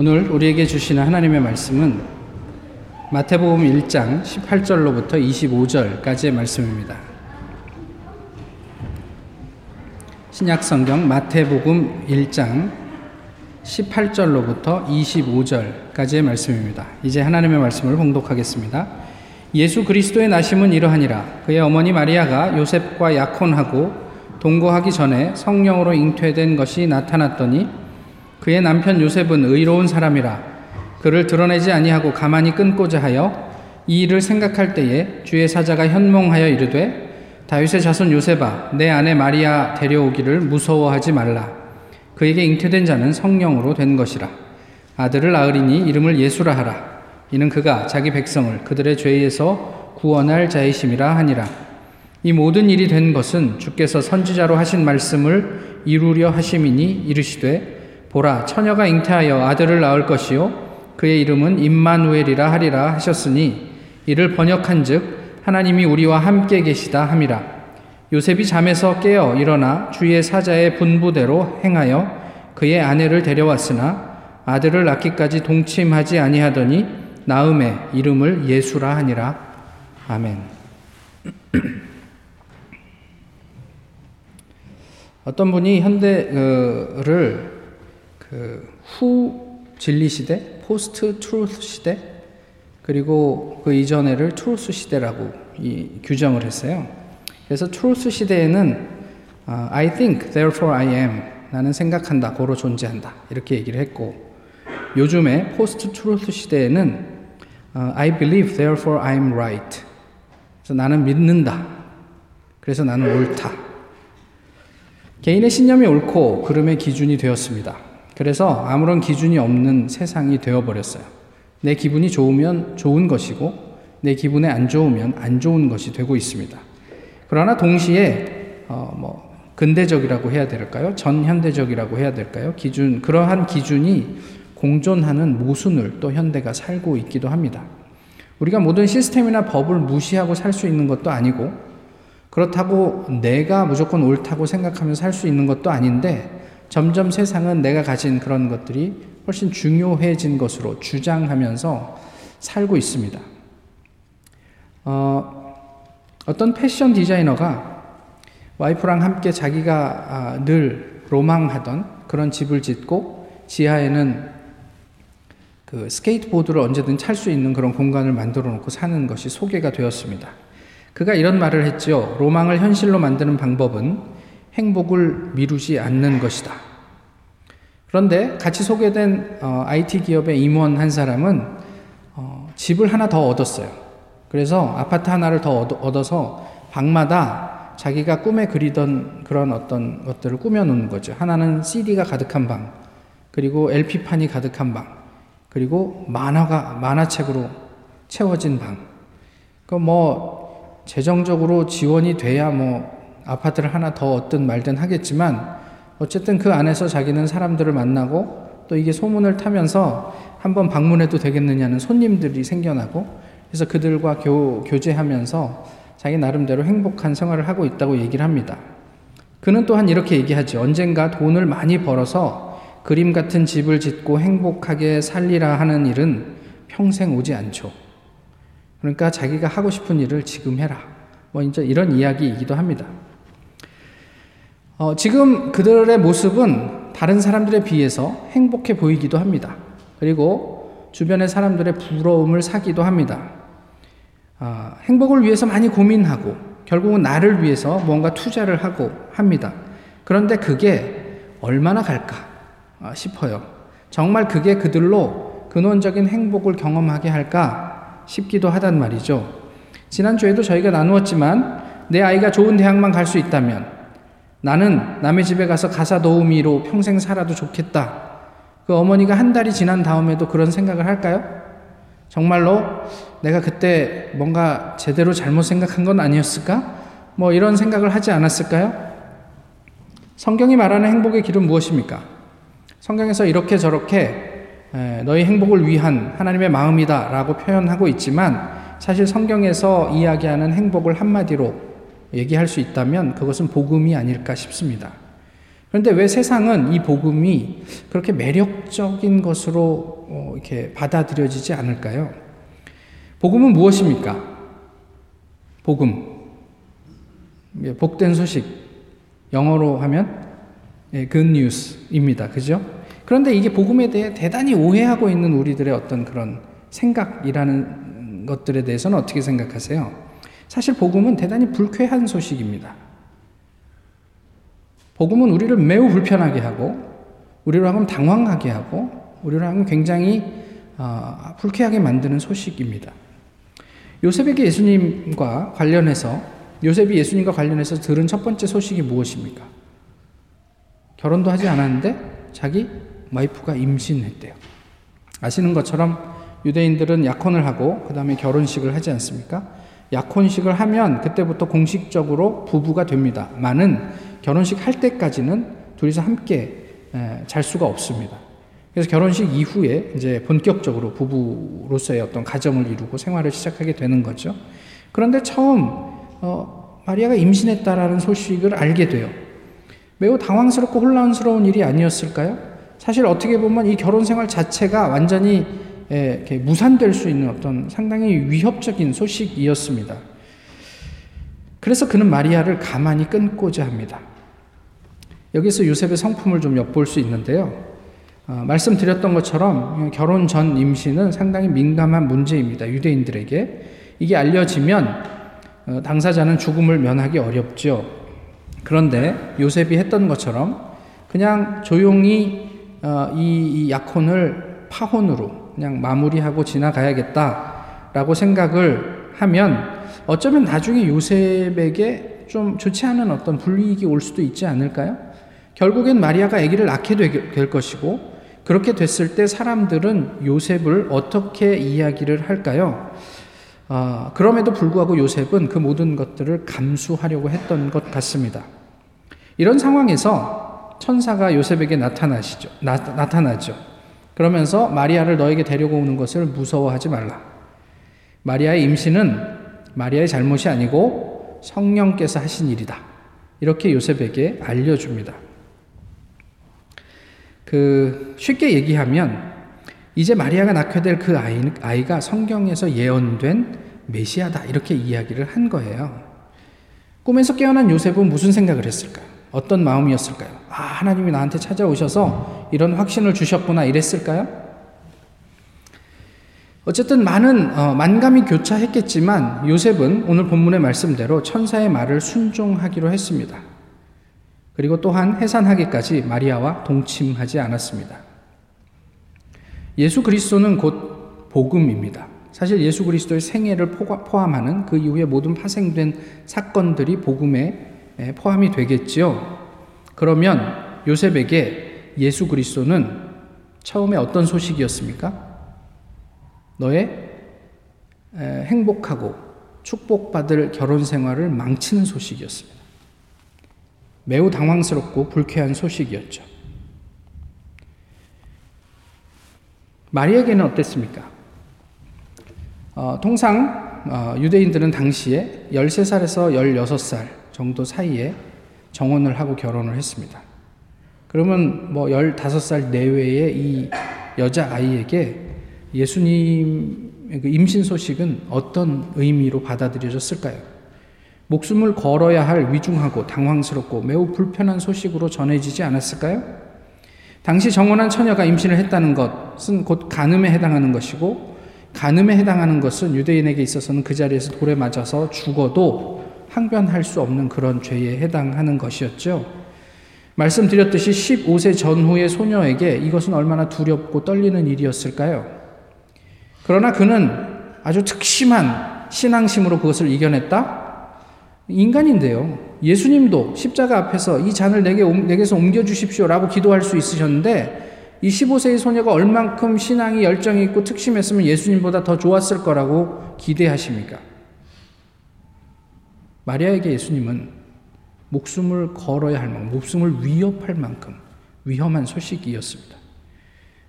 오늘 우리에게 주시는 하나님의 말씀은 마태복음 1장 18절로부터 25절까지의 말씀입니다. 신약성경 마태복음 1장 18절로부터 25절까지의 말씀입니다. 이제 하나님의 말씀을 봉독하겠습니다. 예수 그리스도의 나심은 이러하니라. 그의 어머니 마리아가 요셉과 약혼하고 동거하기 전에 성령으로 잉태된 것이 나타났더니 그의 남편 요셉은 의로운 사람이라 그를 드러내지 아니하고 가만히 끊고자 하여 이 일을 생각할 때에 주의 사자가 현몽하여 이르되 다윗의 자손 요셉아 내 아내 마리아 데려오기를 무서워하지 말라. 그에게 잉태된 자는 성령으로 된 것이라. 아들을 낳으리니 이름을 예수라 하라. 이는 그가 자기 백성을 그들의 죄에서 구원할 자이심이라 하니라. 이 모든 일이 된 것은 주께서 선지자로 하신 말씀을 이루려 하심이니 이르시되 보라 처녀가 잉태하여 아들을 낳을 것이요 그의 이름은 임마누엘이라 하리라 하셨으니 이를 번역한즉 하나님이 우리와 함께 계시다 함이라. 요셉이 잠에서 깨어 일어나 주의 사자의 분부대로 행하여 그의 아내를 데려왔으나 아들을 낳기까지 동침하지 아니하더니 나음에 이름을 예수라 하니라. 아멘. 어떤 분이 현대를 후 진리 시대, 포스트 트루스 시대, 그리고 그 이전에를 트루스 시대라고 규정을 했어요. 그래서 트루스 시대에는 I think, therefore I am, 나는 생각한다, 고로 존재한다 이렇게 얘기를 했고, 요즘에 포스트 트루스 시대에는 I believe, therefore I am right, 그래서 나는 믿는다, 그래서 나는 옳다. 개인의 신념이 옳고 그름의 기준이 되었습니다. 그래서 아무런 기준이 없는 세상이 되어버렸어요. 내 기분이 좋으면 좋은 것이고 내 기분에 안 좋으면 안 좋은 것이 되고 있습니다. 그러나 동시에 근대적이라고 해야 될까요? 전현대적이라고 해야 될까요? 그러한 기준이 공존하는 모순을 또 현대가 살고 있기도 합니다. 우리가 모든 시스템이나 법을 무시하고 살 수 있는 것도 아니고, 그렇다고 내가 무조건 옳다고 생각하면서 살 수 있는 것도 아닌데, 점점 세상은 내가 가진 그런 것들이 훨씬 중요해진 것으로 주장하면서 살고 있습니다. 어떤 패션 디자이너가 와이프랑 함께 자기가 늘 로망하던 그런 집을 짓고 지하에는 그 스케이트보드를 언제든 찰 수 있는 그런 공간을 만들어 놓고 사는 것이 소개가 되었습니다. 그가 이런 말을 했죠. 로망을 현실로 만드는 방법은 행복을 미루지 않는 것이다. 그런데 같이 소개된 IT 기업의 임원 한 사람은 집을 하나 더 얻었어요. 그래서 아파트 하나를 더 얻어서 방마다 자기가 꿈에 그리던 그런 어떤 것들을 꾸며놓는 거죠. 하나는 CD가 가득한 방, 그리고 LP판이 가득한 방, 그리고 만화책으로 채워진 방. 재정적으로 지원이 돼야 아파트를 하나 더 얻든 말든 하겠지만, 어쨌든 그 안에서 자기는 사람들을 만나고 또 이게 소문을 타면서 한번 방문해도 되겠느냐는 손님들이 생겨나고, 그래서 그들과 교제하면서 자기 나름대로 행복한 생활을 하고 있다고 얘기를 합니다. 그는 또한 이렇게 얘기하죠. 언젠가 돈을 많이 벌어서 그림 같은 집을 짓고 행복하게 살리라 하는 일은 평생 오지 않죠. 그러니까 자기가 하고 싶은 일을 지금 해라. 이제 이런 이야기이기도 합니다. 지금 그들의 모습은 다른 사람들에 비해서 행복해 보이기도 합니다. 그리고 주변의 사람들의 부러움을 사기도 합니다. 행복을 위해서 많이 고민하고 결국은 나를 위해서 뭔가 투자를 하고 합니다. 그런데 그게 얼마나 갈까 싶어요. 정말 그게 그들로 근원적인 행복을 경험하게 할까 싶기도 하단 말이죠. 지난주에도 저희가 나누었지만, 내 아이가 좋은 대학만 갈 수 있다면 나는 남의 집에 가서 가사도우미로 평생 살아도 좋겠다, 그 어머니가 한 달이 지난 다음에도 그런 생각을 할까요? 정말로 내가 그때 뭔가 제대로 잘못 생각한 건 아니었을까? 이런 생각을 하지 않았을까요? 성경이 말하는 행복의 길은 무엇입니까? 성경에서 이렇게 저렇게 너희 행복을 위한 하나님의 마음이다 라고 표현하고 있지만, 사실 성경에서 이야기하는 행복을 한마디로 얘기할 수 있다면 그것은 복음이 아닐까 싶습니다. 그런데 왜 세상은 이 복음이 그렇게 매력적인 것으로 이렇게 받아들여지지 않을까요? 복음은 무엇입니까? 복음. 복된 소식. 영어로 하면 good news입니다. 그죠? 그런데 이게 복음에 대해 대단히 오해하고 있는 우리들의 어떤 그런 생각이라는 것들에 대해서는 어떻게 생각하세요? 사실 복음은 대단히 불쾌한 소식입니다. 복음은 우리를 매우 불편하게 하고, 우리로 하면 당황하게 하고, 우리로 하면 굉장히 불쾌하게 만드는 소식입니다. 요셉에게 예수님과 관련해서, 요셉이 예수님과 관련해서 들은 첫 번째 소식이 무엇입니까? 결혼도 하지 않았는데 자기 와이프가 임신했대요. 아시는 것처럼 유대인들은 약혼을 하고 그 다음에 결혼식을 하지 않습니까? 약혼식을 하면 그때부터 공식적으로 부부가 됩니다. 많은 결혼식 할 때까지는 둘이서 함께 잘 수가 없습니다. 그래서 결혼식 이후에 이제 본격적으로 부부로서의 어떤 가정을 이루고 생활을 시작하게 되는 거죠. 그런데 처음 마리아가 임신했다라는 소식을 알게 돼요. 매우 당황스럽고 혼란스러운 일이 아니었을까요? 사실 어떻게 보면 이 결혼 생활 자체가 완전히 이렇게 무산될 수 있는 어떤 상당히 위협적인 소식이었습니다. 그래서 그는 마리아를 가만히 끊고자 합니다. 여기서 요셉의 성품을 좀 엿볼 수 있는데요. 말씀드렸던 것처럼 결혼 전 임신은 상당히 민감한 문제입니다. 유대인들에게. 이게 알려지면 당사자는 죽음을 면하기 어렵죠. 그런데 요셉이 했던 것처럼 그냥 조용히 이 약혼을 파혼으로 그냥 마무리하고 지나가야겠다라고 생각을 하면 어쩌면 나중에 요셉에게 좀 좋지 않은 어떤 불이익이 올 수도 있지 않을까요? 결국엔 마리아가 아기를 낳게 될 것이고, 그렇게 됐을 때 사람들은 요셉을 어떻게 이야기를 할까요? 그럼에도 불구하고 요셉은 그 모든 것들을 감수하려고 했던 것 같습니다. 이런 상황에서 천사가 요셉에게 나타나죠. 그러면서 마리아를 너에게 데리고 오는 것을 무서워하지 말라. 마리아의 임신은 마리아의 잘못이 아니고 성령께서 하신 일이다. 이렇게 요셉에게 알려줍니다. 쉽게 얘기하면 이제 마리아가 낳게 될 그 아이가 성경에서 예언된 메시아다, 이렇게 이야기를 한 거예요. 꿈에서 깨어난 요셉은 무슨 생각을 했을까요? 어떤 마음이었을까요? 하나님이 나한테 찾아오셔서 이런 확신을 주셨구나, 이랬을까요? 어쨌든 많은 만감이 교차했겠지만 요셉은 오늘 본문의 말씀대로 천사의 말을 순종하기로 했습니다. 그리고 또한 해산하기까지 마리아와 동침하지 않았습니다. 예수 그리스도는 곧 복음입니다. 사실 예수 그리스도의 생애를 포함하는 그 이후에 모든 파생된 사건들이 복음에 포함이 되겠지요. 그러면 요셉에게 예수 그리스도는 처음에 어떤 소식이었습니까? 너의 행복하고 축복받을 결혼 생활을 망치는 소식이었습니다. 매우 당황스럽고 불쾌한 소식이었죠. 마리아에게는 어땠습니까? 통상 유대인들은 당시에 13살에서 16살 정도 사이에 정혼을 하고 결혼을 했습니다. 그러면 15살 내외의 이 여자아이에게 예수님의 그 임신 소식은 어떤 의미로 받아들여졌을까요? 목숨을 걸어야 할 위중하고 당황스럽고 매우 불편한 소식으로 전해지지 않았을까요? 당시 정혼한 처녀가 임신을 했다는 것은 곧 간음에 해당하는 것이고, 간음에 해당하는 것은 유대인에게 있어서는 그 자리에서 돌에 맞아서 죽어도 항변할 수 없는 그런 죄에 해당하는 것이었죠. 말씀드렸듯이 15세 전후의 소녀에게 이것은 얼마나 두렵고 떨리는 일이었을까요? 그러나 그는 아주 특심한 신앙심으로 그것을 이겨냈다? 인간인데요. 예수님도 십자가 앞에서 이 잔을 내게서 옮겨주십시오라고 기도할 수 있으셨는데, 이 15세의 소녀가 얼만큼 신앙이 열정이 있고 특심했으면 예수님보다 더 좋았을 거라고 기대하십니까? 마리아에게 예수님은 목숨을 걸어야 할 만큼, 목숨을 위협할 만큼 위험한 소식이었습니다.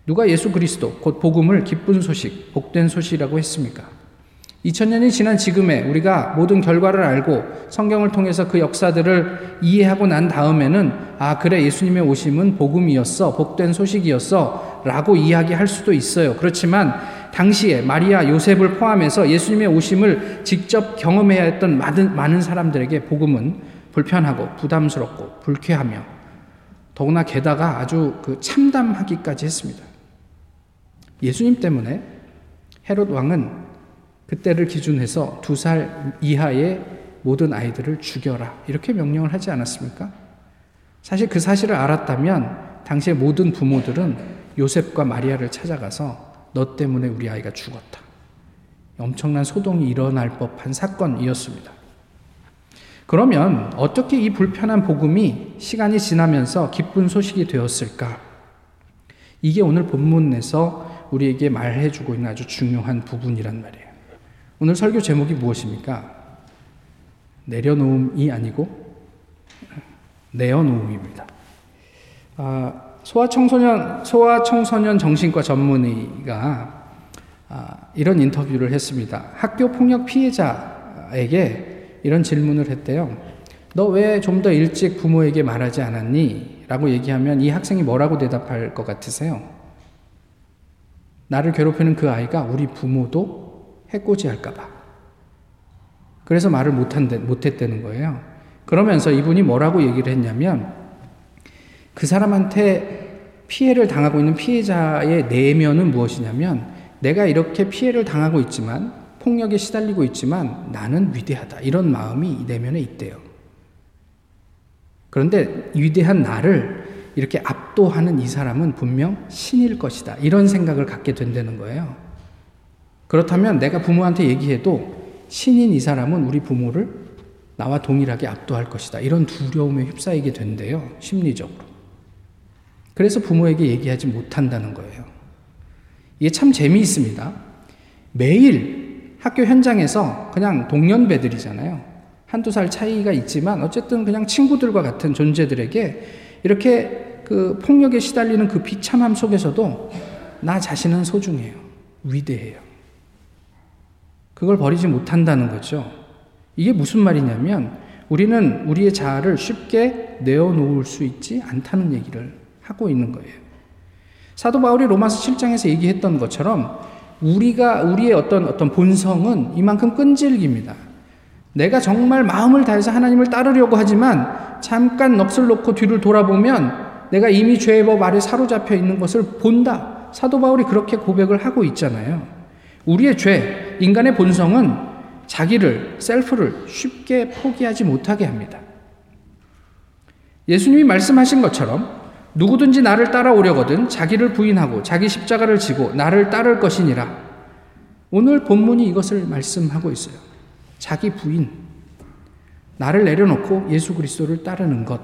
누가 예수 그리스도, 곧 복음을 기쁜 소식, 복된 소식이라고 했습니까? 2000년이 지난 지금에 우리가 모든 결과를 알고 성경을 통해서 그 역사들을 이해하고 난 다음에는 아 그래 예수님의 오심은 복음이었어, 복된 소식이었어 라고 이야기할 수도 있어요. 그렇지만 당시에 마리아, 요셉을 포함해서 예수님의 오심을 직접 경험해야 했던 많은 사람들에게 복음은 불편하고 부담스럽고 불쾌하며 더구나 게다가 아주 참담하기까지 했습니다. 예수님 때문에 헤롯 왕은 그때를 기준해서 2살 이하의 모든 아이들을 죽여라 이렇게 명령을 하지 않았습니까? 사실 그 사실을 알았다면 당시의 모든 부모들은 요셉과 마리아를 찾아가서 너 때문에 우리 아이가 죽었다. 엄청난 소동이 일어날 법한 사건이었습니다. 그러면 어떻게 이 불편한 복음이 시간이 지나면서 기쁜 소식이 되었을까? 이게 오늘 본문에서 우리에게 말해주고 있는 아주 중요한 부분이란 말이에요. 오늘 설교 제목이 무엇입니까? 내려놓음이 아니고 내어놓음입니다. 소아청소년 정신과 전문의가 이런 인터뷰를 했습니다. 학교 폭력 피해자에게 이런 질문을 했대요. 너 왜 좀 더 일찍 부모에게 말하지 않았니? 라고 얘기하면 이 학생이 뭐라고 대답할 것 같으세요? 나를 괴롭히는 그 아이가 우리 부모도 해코지할까봐. 그래서 말을 못했다는 거예요. 그러면서 이분이 뭐라고 얘기를 했냐면 그 사람한테 피해를 당하고 있는 피해자의 내면은 무엇이냐면 내가 이렇게 피해를 당하고 있지만 폭력에 시달리고 있지만 나는 위대하다. 이런 마음이 내면에 있대요. 그런데 위대한 나를 이렇게 압도하는 이 사람은 분명 신일 것이다. 이런 생각을 갖게 된다는 거예요. 그렇다면 내가 부모한테 얘기해도 신인 이 사람은 우리 부모를 나와 동일하게 압도할 것이다. 이런 두려움에 휩싸이게 된대요. 심리적으로. 그래서 부모에게 얘기하지 못한다는 거예요. 이게 참 재미있습니다. 매일 학교 현장에서 그냥 동년배들이잖아요. 한두 살 차이가 있지만 어쨌든 그냥 친구들과 같은 존재들에게 이렇게 폭력에 시달리는 그 비참함 속에서도 나 자신은 소중해요. 위대해요. 그걸 버리지 못한다는 거죠. 이게 무슨 말이냐면 우리는 우리의 자아를 쉽게 내어놓을 수 있지 않다는 얘기를 하고 있는 거예요. 사도 바울이 로마서 7장에서 얘기했던 것처럼 우리의 어떤 본성은 이만큼 끈질깁니다. 내가 정말 마음을 다해서 하나님을 따르려고 하지만 잠깐 넋을 놓고 뒤를 돌아보면 내가 이미 죄의 법 아래 사로잡혀 있는 것을 본다. 사도 바울이 그렇게 고백을 하고 있잖아요. 우리의 죄, 인간의 본성은 셀프를 쉽게 포기하지 못하게 합니다. 예수님이 말씀하신 것처럼 누구든지 나를 따라오려거든 자기를 부인하고 자기 십자가를 지고 나를 따를 것이니라. 오늘 본문이 이것을 말씀하고 있어요. 자기 부인, 나를 내려놓고 예수 그리스도를 따르는 것.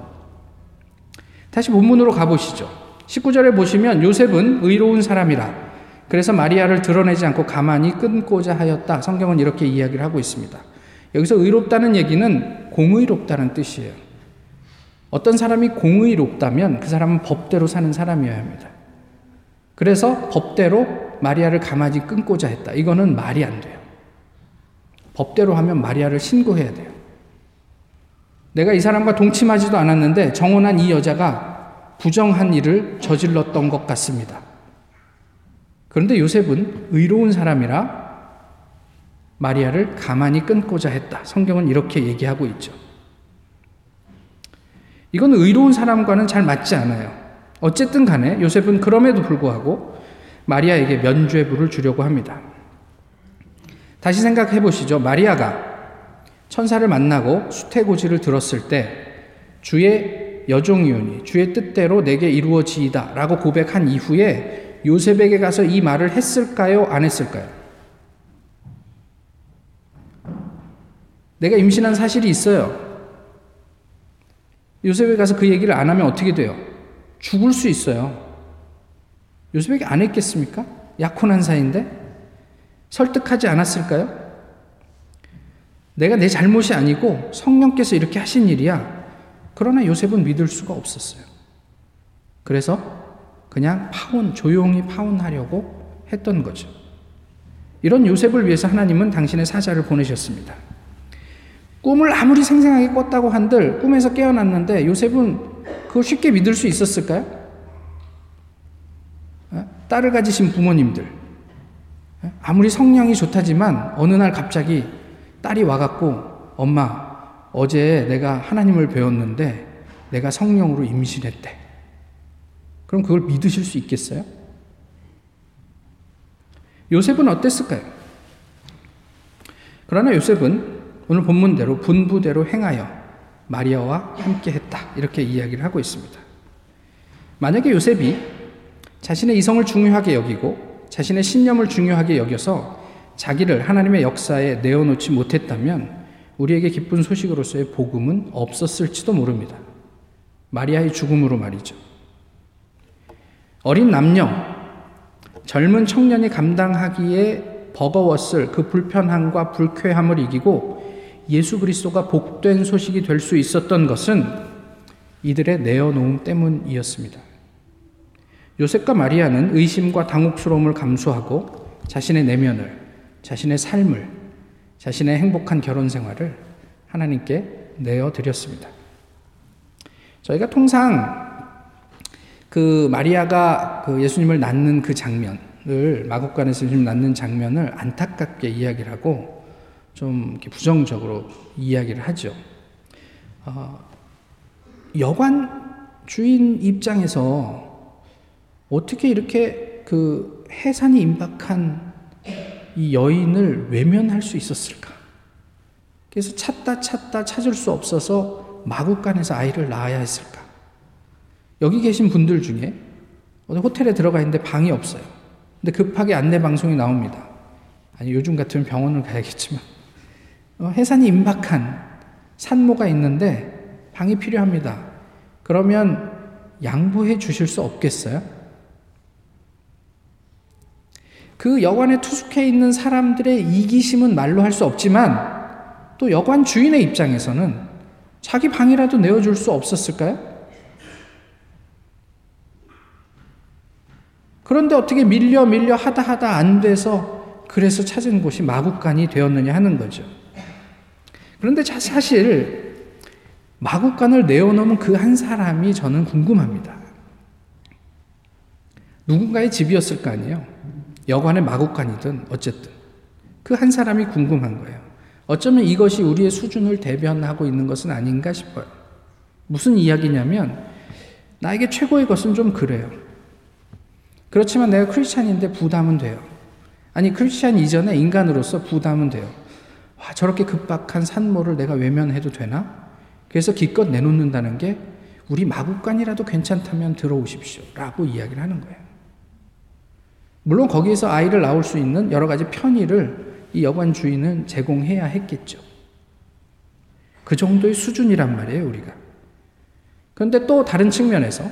다시 본문으로 가보시죠. 19절에 보시면 요셉은 의로운 사람이라. 그래서 마리아를 드러내지 않고 가만히 끊고자 하였다. 성경은 이렇게 이야기를 하고 있습니다. 여기서 의롭다는 얘기는 공의롭다는 뜻이에요. 어떤 사람이 공의롭다면 그 사람은 법대로 사는 사람이어야 합니다. 그래서 법대로 마리아를 가만히 끊고자 했다. 이거는 말이 안 돼요. 법대로 하면 마리아를 신고해야 돼요. 내가 이 사람과 동침하지도 않았는데 정혼한 이 여자가 부정한 일을 저질렀던 것 같습니다. 그런데 요셉은 의로운 사람이라 마리아를 가만히 끊고자 했다. 성경은 이렇게 얘기하고 있죠. 이건 의로운 사람과는 잘 맞지 않아요. 어쨌든 간에 요셉은 그럼에도 불구하고 마리아에게 면죄부를 주려고 합니다. 다시 생각해 보시죠. 마리아가 천사를 만나고 수태고지를 들었을 때 주의 여종이오니 주의 뜻대로 내게 이루어지이다 라고 고백한 이후에 요셉에게 가서 이 말을 했을까요? 안 했을까요? 내가 임신한 사실이 있어요. 요셉에게 가서 그 얘기를 안 하면 어떻게 돼요? 죽을 수 있어요. 요셉에게 안 했겠습니까? 약혼한 사이인데? 설득하지 않았을까요? 내가 내 잘못이 아니고 성령께서 이렇게 하신 일이야. 그러나 요셉은 믿을 수가 없었어요. 그래서 그냥 조용히 파혼하려고 했던 거죠. 이런 요셉을 위해서 하나님은 당신의 사자를 보내셨습니다. 꿈을 아무리 생생하게 꿨다고 한들 꿈에서 깨어났는데 요셉은 그걸 쉽게 믿을 수 있었을까요? 딸을 가지신 부모님들, 아무리 성량이 좋다지만 어느 날 갑자기 딸이 와갖고 엄마, 어제 내가 하나님을 배웠는데 내가 성령으로 임신했대. 그럼 그걸 믿으실 수 있겠어요? 요셉은 어땠을까요? 그러나 요셉은 오늘 본문대로 분부대로 행하여 마리아와 함께했다, 이렇게 이야기를 하고 있습니다. 만약에 요셉이 자신의 이성을 중요하게 여기고 자신의 신념을 중요하게 여겨서 자기를 하나님의 역사에 내어놓지 못했다면 우리에게 기쁜 소식으로서의 복음은 없었을지도 모릅니다. 마리아의 죽음으로 말이죠. 어린 남녀, 젊은 청년이 감당하기에 버거웠을 그 불편함과 불쾌함을 이기고 예수 그리스도가 복된 소식이 될 수 있었던 것은 이들의 내어놓음 때문이었습니다. 요셉과 마리아는 의심과 당혹스러움을 감수하고 자신의 내면을, 자신의 삶을, 자신의 행복한 결혼 생활을 하나님께 내어드렸습니다. 저희가 통상 그 마리아가 그 예수님을 낳는 그 장면을, 마구간에서 예수님을 낳는 장면을 안타깝게 이야기를 하고 좀 이렇게 부정적으로 이야기를 하죠. 여관 주인 입장에서 어떻게 이렇게 그 해산이 임박한 이 여인을 외면할 수 있었을까? 그래서 찾다 찾을 수 없어서 마구간에서 아이를 낳아야 했을까? 여기 계신 분들 중에 어느 호텔에 들어가 있는데 방이 없어요. 근데 급하게 안내 방송이 나옵니다. 아니, 요즘 같으면 병원을 가야겠지만 해산이 임박한 산모가 있는데 방이 필요합니다. 그러면 양보해 주실 수 없겠어요? 그 여관에 투숙해 있는 사람들의 이기심은 말로 할 수 없지만 또 여관 주인의 입장에서는 자기 방이라도 내어줄 수 없었을까요? 그런데 어떻게 밀려 하다 안 돼서 그래서 찾은 곳이 마구간이 되었느냐 하는 거죠. 그런데 사실 마구간을 내어놓은 그 한 사람이 저는 궁금합니다. 누군가의 집이었을 거 아니에요. 여관의 마구간이든 어쨌든 그 한 사람이 궁금한 거예요. 어쩌면 이것이 우리의 수준을 대변하고 있는 것은 아닌가 싶어요. 무슨 이야기냐면 나에게 최고의 것은 좀 그래요. 그렇지만 내가 크리스찬인데 부담은 돼요. 아니, 크리스찬 이전에 인간으로서 부담은 돼요. 와, 저렇게 급박한 산모를 내가 외면해도 되나? 그래서 기껏 내놓는다는 게 우리 마구간이라도 괜찮다면 들어오십시오 라고 이야기를 하는 거예요. 물론 거기에서 아이를 낳을 수 있는 여러 가지 편의를 이 여관 주인은 제공해야 했겠죠. 그 정도의 수준이란 말이에요, 우리가. 그런데 또 다른 측면에서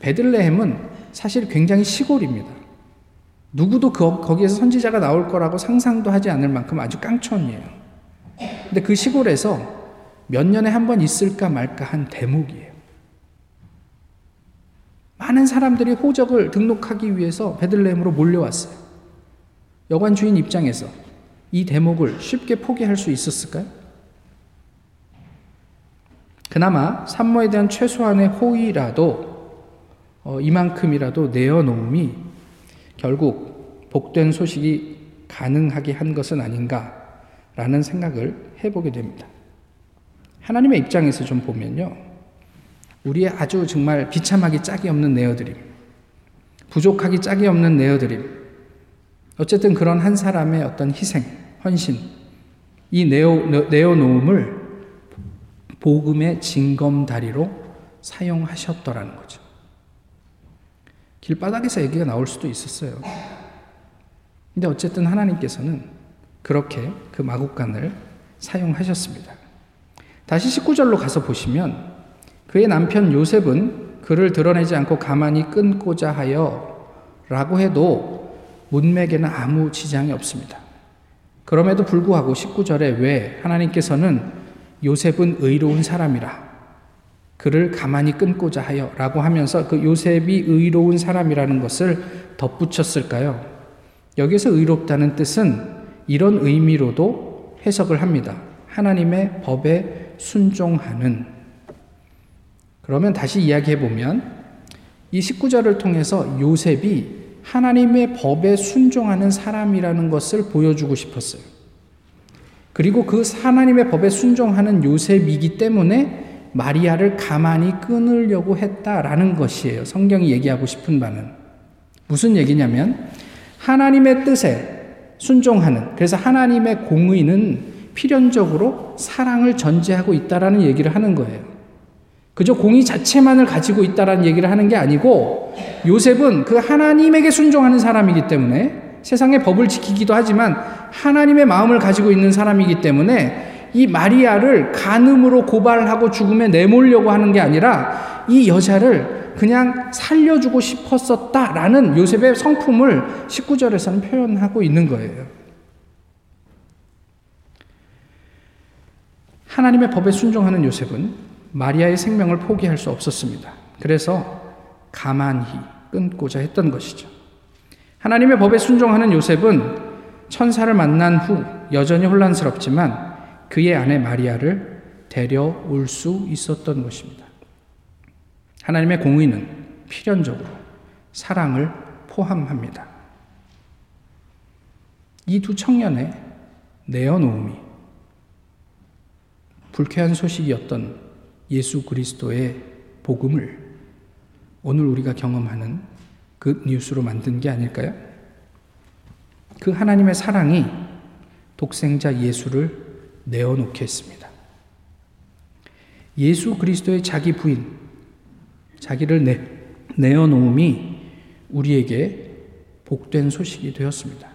베들레헴은 사실 굉장히 시골입니다. 누구도 거기에서 선지자가 나올 거라고 상상도 하지 않을 만큼 아주 깡촌이에요. 근데 그 시골에서 몇 년에 한 번 있을까 말까 한 대목이에요. 많은 사람들이 호적을 등록하기 위해서 베들레헴으로 몰려왔어요. 여관 주인 입장에서 이 대목을 쉽게 포기할 수 있었을까요? 그나마 산모에 대한 최소한의 호의라도 이만큼이라도 내어놓음이 결국 복된 소식이 가능하게 한 것은 아닌가라는 생각을 해보게 됩니다. 하나님의 입장에서 좀 보면요, 우리의 아주 정말 비참하기 짝이 없는 내어드림, 부족하기 짝이 없는 내어드림, 어쨌든 그런 한 사람의 어떤 희생, 헌신, 이 내어놓음을 복음의 징검다리로 사용하셨더라는 거죠. 길바닥에서 얘기가 나올 수도 있었어요. 근데 어쨌든 하나님께서는 그렇게 그 마구간을 사용하셨습니다. 다시 19절로 가서 보시면 그의 남편 요셉은 그를 드러내지 않고 가만히 끊고자 하여 라고 해도 문맥에는 아무 지장이 없습니다. 그럼에도 불구하고 19절에 왜 하나님께서는 요셉은 의로운 사람이라 그를 가만히 끊고자 하여 라고 하면서 그 요셉이 의로운 사람이라는 것을 덧붙였을까요? 여기서 의롭다는 뜻은 이런 의미로도 해석을 합니다. 하나님의 법에 순종하는. 그러면 다시 이야기해보면 이 19절을 통해서 요셉이 하나님의 법에 순종하는 사람이라는 것을 보여주고 싶었어요. 그리고 그 하나님의 법에 순종하는 요셉이기 때문에 마리아를 가만히 끊으려고 했다라는 것이에요. 성경이 얘기하고 싶은 바는. 무슨 얘기냐면 하나님의 뜻에 순종하는, 그래서 하나님의 공의는 필연적으로 사랑을 전제하고 있다라는 얘기를 하는 거예요. 그저 공의 자체만을 가지고 있다라는 얘기를 하는 게 아니고 요셉은 그 하나님에게 순종하는 사람이기 때문에, 세상의 법을 지키기도 하지만 하나님의 마음을 가지고 있는 사람이기 때문에 이 마리아를 간음으로 고발하고 죽음에 내몰려고 하는 게 아니라 이 여자를 그냥 살려주고 싶었었다라는 요셉의 성품을 19절에서는 표현하고 있는 거예요. 하나님의 법에 순종하는 요셉은 마리아의 생명을 포기할 수 없었습니다. 그래서 가만히 끊고자 했던 것이죠. 하나님의 법에 순종하는 요셉은 천사를 만난 후 여전히 혼란스럽지만 그의 아내 마리아를 데려올 수 있었던 것입니다. 하나님의 공의는 필연적으로 사랑을 포함합니다. 이 두 청년의 내어놓음이 불쾌한 소식이었던 예수 그리스도의 복음을 오늘 우리가 경험하는 굿뉴스로 만든 게 아닐까요? 그 하나님의 사랑이 독생자 예수를 내어놓게 했습니다. 예수 그리스도의 자기 부인, 자기를 내어놓음이 우리에게 복된 소식이 되었습니다.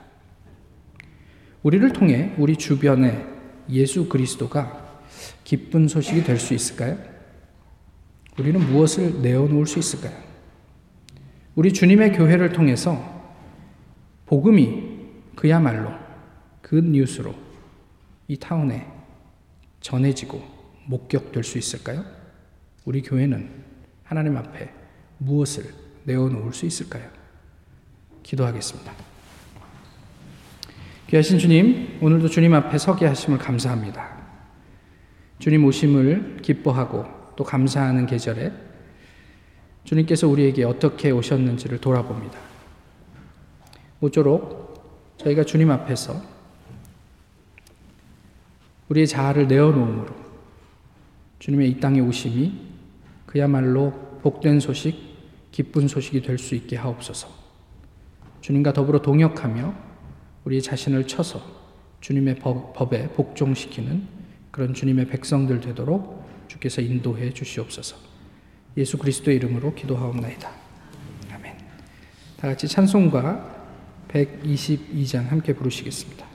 우리를 통해 우리 주변에 예수 그리스도가 기쁜 소식이 될 수 있을까요? 우리는 무엇을 내어놓을 수 있을까요? 우리 주님의 교회를 통해서 복음이 그야말로 굿뉴스로 이 타운에 전해지고 목격될 수 있을까요? 우리 교회는 하나님 앞에 무엇을 내어놓을 수 있을까요? 기도하겠습니다. 귀하신 주님, 오늘도 주님 앞에 서게 하심을 감사합니다. 주님 오심을 기뻐하고 또 감사하는 계절에 주님께서 우리에게 어떻게 오셨는지를 돌아봅니다. 모쪼록 저희가 주님 앞에서 우리의 자아를 내어놓음으로 주님의 이 땅에 오심이 그야말로 복된 소식, 기쁜 소식이 될 수 있게 하옵소서. 주님과 더불어 동역하며 우리의 자신을 쳐서 주님의 법에 복종시키는 그런 주님의 백성들 되도록 주께서 인도해 주시옵소서. 예수 그리스도의 이름으로 기도하옵나이다. 아멘. 다 같이 찬송가 122장 함께 부르시겠습니다.